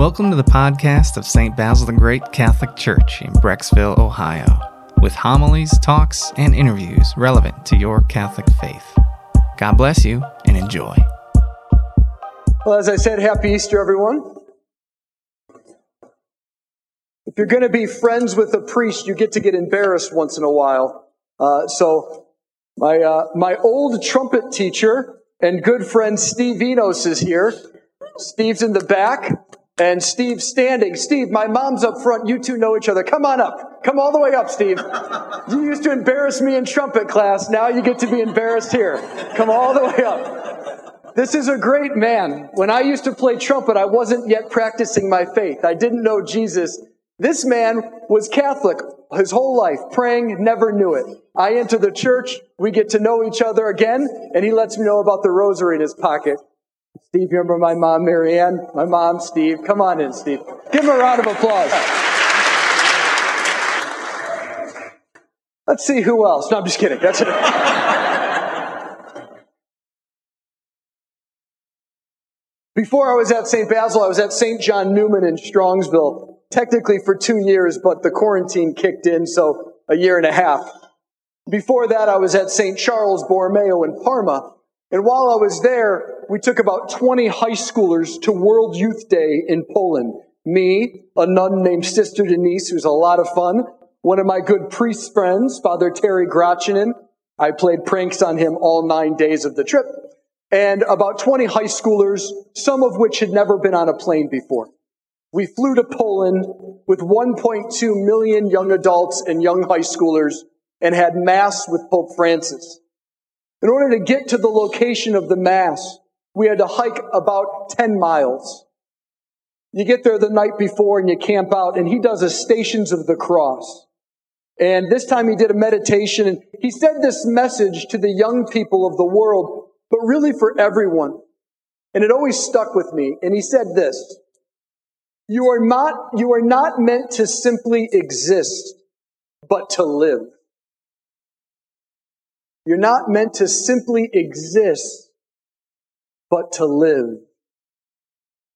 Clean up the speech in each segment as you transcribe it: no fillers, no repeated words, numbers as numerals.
Welcome to the podcast of St. Basil the Great Catholic Church in Brecksville, Ohio, with homilies, talks, and interviews relevant to your Catholic faith. God bless you, and enjoy. Well, as I said, Happy Easter, everyone. If you're going to be friends with a priest, you get to get embarrassed once in a while. So my old trumpet teacher and good friend Steve Venos is here. Steve's in the back. And Steve's standing. Steve, my mom's up front. You two know each other. Come on up. Come all the way up, Steve. You used to embarrass me in trumpet class. Now you get to be embarrassed here. Come all the way up. This is a great man. When I used to play trumpet, I wasn't yet practicing my faith. I didn't know Jesus. This man was Catholic his whole life, praying, never knew it. I enter the church. We get to know each other again, and he lets me know about the rosary in his pocket. Steve, you remember my mom, Marianne? My mom, Steve. Come on in, Steve. Give him a round of applause. Let's see who else. No, I'm just kidding. That's it. Before I was at St. Basil, I was at St. John Newman in Strongsville, technically for 2 years, but the quarantine kicked in, so a year and a half. Before that, I was at St. Charles Borromeo in Parma. And while I was there, we took about 20 high schoolers to World Youth Day in Poland. Me, a nun named Sister Denise, who's a lot of fun, one of my good priest friends, Father Terry Grotchenin. I played pranks on him all 9 days of the trip. And about 20 high schoolers, some of which had never been on a plane before. We flew to Poland with 1.2 million young adults and young high schoolers and had mass with Pope Francis. In order to get to the location of the Mass, we had to hike about 10 miles. You get there the night before and you camp out, and he does a Stations of the Cross. And this time he did a meditation, and he said this message to the young people of the world, but really for everyone. And it always stuck with me. And he said this, you are not meant to simply exist, but to live. You're not meant to simply exist, but to live.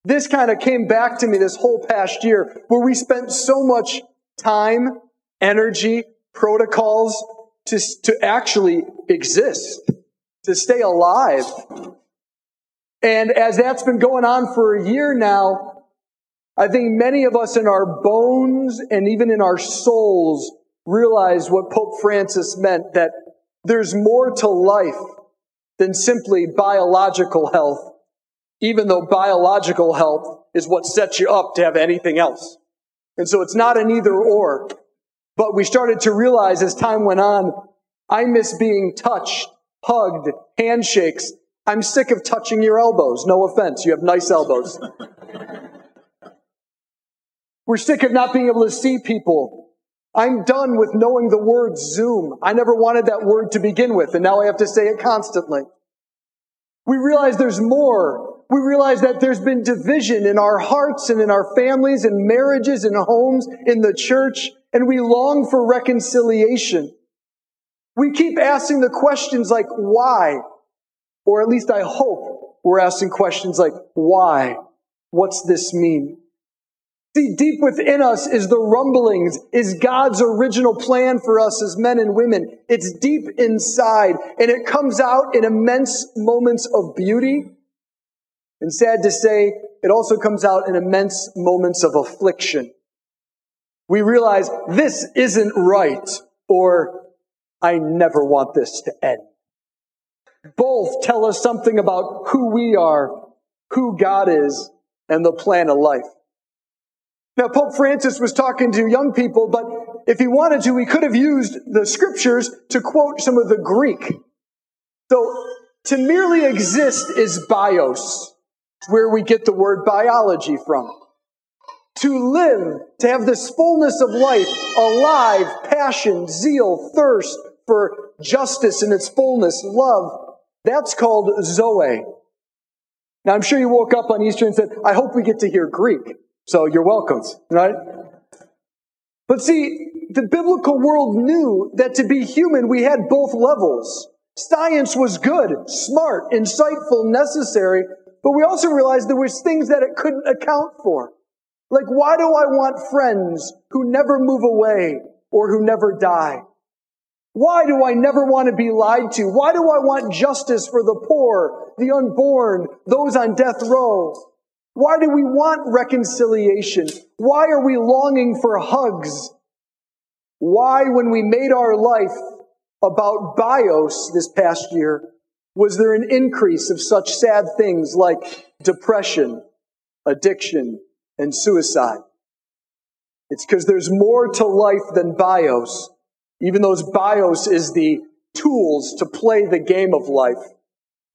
This kind of came back to me this whole past year, where we spent so much time, energy, protocols to actually exist, to stay alive. And as that's been going on for a year now, I think many of us in our bones and even in our souls realize what Pope Francis meant, that there's more to life than simply biological health, even though biological health is what sets you up to have anything else. And so it's not an either or. But we started to realize as time went on, I miss being touched, hugged, handshakes. I'm sick of touching your elbows. No offense, you have nice elbows. We're sick of not being able to see people. I'm done with knowing the word Zoom. I never wanted that word to begin with, and now I have to say it constantly. We realize there's more. We realize that there's been division in our hearts and in our families and marriages and homes, in the church, and we long for reconciliation. We keep asking the questions like, why? Or at least I hope we're asking questions like, why? What's this mean? See, deep within us is the rumblings, is God's original plan for us as men and women. It's deep inside, and it comes out in immense moments of beauty. And sad to say, it also comes out in immense moments of affliction. We realize this isn't right, or I never want this to end. Both tell us something about who we are, who God is, and the plan of life. Now, Pope Francis was talking to young people, but if he wanted to, he could have used the scriptures to quote some of the Greek. So, to merely exist is bios, where we get the word biology from. To live, to have this fullness of life, alive, passion, zeal, thirst for justice in its fullness, love, that's called zoe. Now, I'm sure you woke up on Easter and said, I hope we get to hear Greek. So you're welcome, right? But see, the biblical world knew that to be human, we had both levels. Science was good, smart, insightful, necessary, but we also realized there was things that it couldn't account for. Like, why do I want friends who never move away or who never die? Why do I never want to be lied to? Why do I want justice for the poor, the unborn, those on death row? Why do we want reconciliation? Why are we longing for hugs? Why, when we made our life about bios this past year, was there an increase of such sad things like depression, addiction, and suicide? It's because there's more to life than bios. Even though bios is the tools to play the game of life,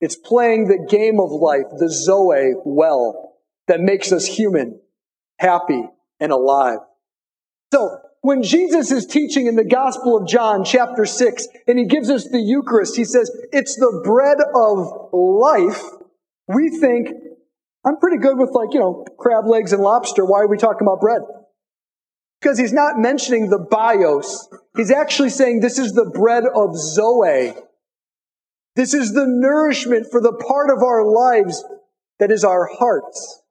it's playing the game of life, the Zoe, well, that makes us human, happy, and alive. So when Jesus is teaching in the Gospel of John, chapter 6, and he gives us the Eucharist, he says, it's the bread of life. We think, I'm pretty good with, like, you know, crab legs and lobster. Why are we talking about bread? Because he's not mentioning the bios. He's actually saying this is the bread of Zoe. This is the nourishment for the part of our lives that is our hearts,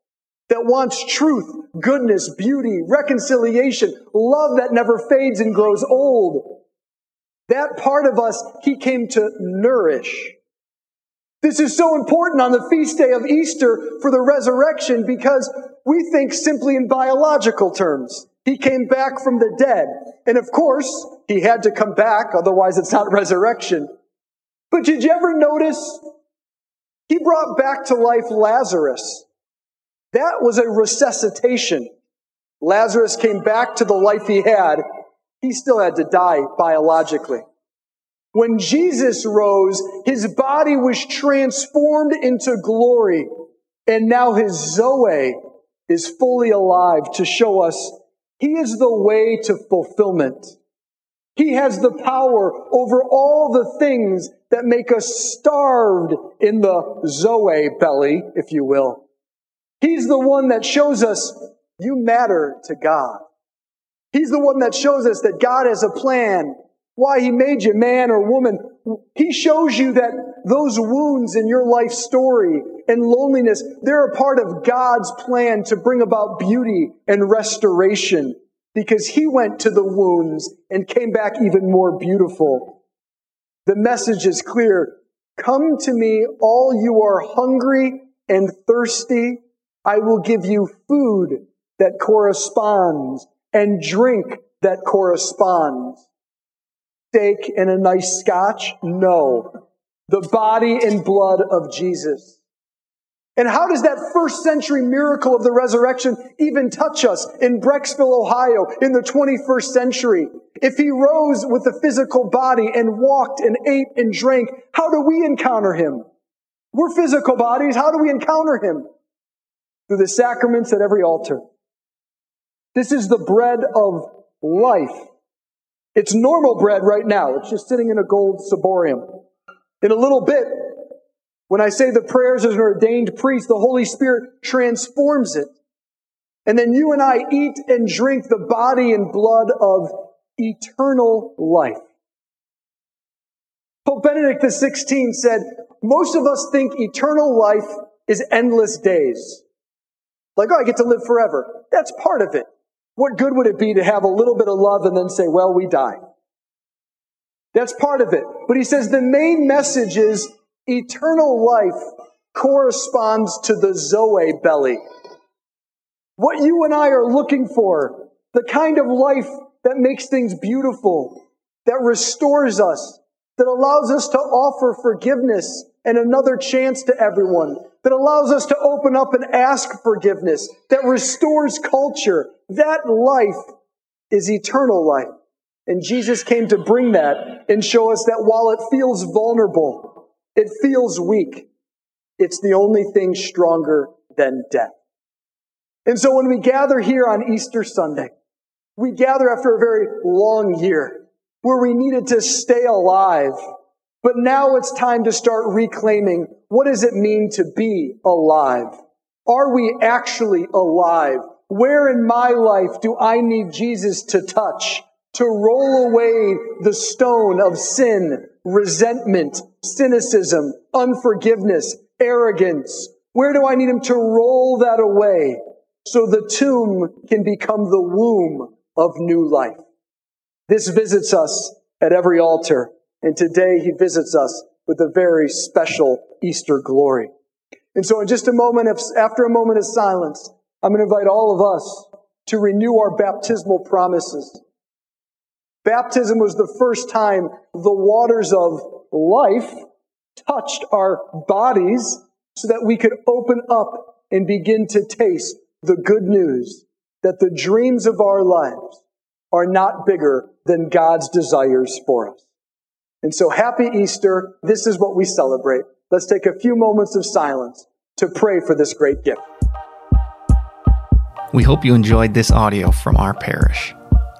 that wants truth, goodness, beauty, reconciliation, love that never fades and grows old. That part of us, he came to nourish. This is so important on the feast day of Easter for the resurrection, because we think simply in biological terms. He came back from the dead. And of course, he had to come back, otherwise it's not resurrection. But did you ever notice he brought back to life Lazarus? That was a resuscitation. Lazarus came back to the life he had. He still had to die biologically. When Jesus rose, his body was transformed into glory. And now his Zoe is fully alive to show us he is the way to fulfillment. He has the power over all the things that make us starved in the Zoe belly, if you will. He's the one that shows us you matter to God. He's the one that shows us that God has a plan, why he made you man or woman. He shows you that those wounds in your life story and loneliness, they're a part of God's plan to bring about beauty and restoration, because he went to the wounds and came back even more beautiful. The message is clear. Come to me, all you are hungry and thirsty. I will give you food that corresponds and drink that corresponds. Steak and a nice scotch? No. The body and blood of Jesus. And how does that first century miracle of the resurrection even touch us in Brecksville, Ohio, in the 21st century? If he rose with a physical body and walked and ate and drank, how do we encounter him? We're physical bodies. How do we encounter him? Through the sacraments at every altar. This is the bread of life. It's normal bread right now. It's just sitting in a gold ciborium. In a little bit, when I say the prayers as an ordained priest, the Holy Spirit transforms it. And then you and I eat and drink the body and blood of eternal life. Pope Benedict XVI said, most of us think eternal life is endless days. Like, oh, I get to live forever. That's part of it. What good would it be to have a little bit of love and then say, well, we die? That's part of it. But he says the main message is, eternal life corresponds to the Zoe belly. What you and I are looking for, the kind of life that makes things beautiful, that restores us, that allows us to offer forgiveness and another chance to everyone, that allows us to open up and ask forgiveness, that restores culture, that life is eternal life. And Jesus came to bring that and show us that while it feels vulnerable, it feels weak, it's the only thing stronger than death. And so when we gather here on Easter Sunday, we gather after a very long year where we needed to stay alive. But now it's time to start reclaiming, what does it mean to be alive? Are we actually alive? Where in my life do I need Jesus to touch, to roll away the stone of sin, resentment, cynicism, unforgiveness, arrogance? Where do I need him to roll that away so the tomb can become the womb of new life. This visits us at every altar, and today he visits us with a very special Easter glory. And so in just a moment, after a moment of silence, I'm going to invite all of us to renew our baptismal promises. Baptism was the first time the waters of life touched our bodies so that we could open up and begin to taste the good news that the dreams of our lives are not bigger than God's desires for us. And so happy Easter. This is what we celebrate. Let's take a few moments of silence to pray for this great gift. We hope you enjoyed this audio from our parish.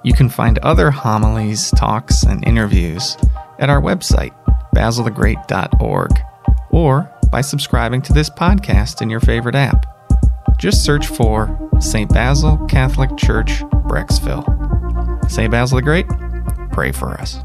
You can find other homilies, talks, and interviews at our website, basilthegreat.org, or by subscribing to this podcast in your favorite app. Just search for St. Basil Catholic Church, Brecksville. St. Basil the Great, pray for us.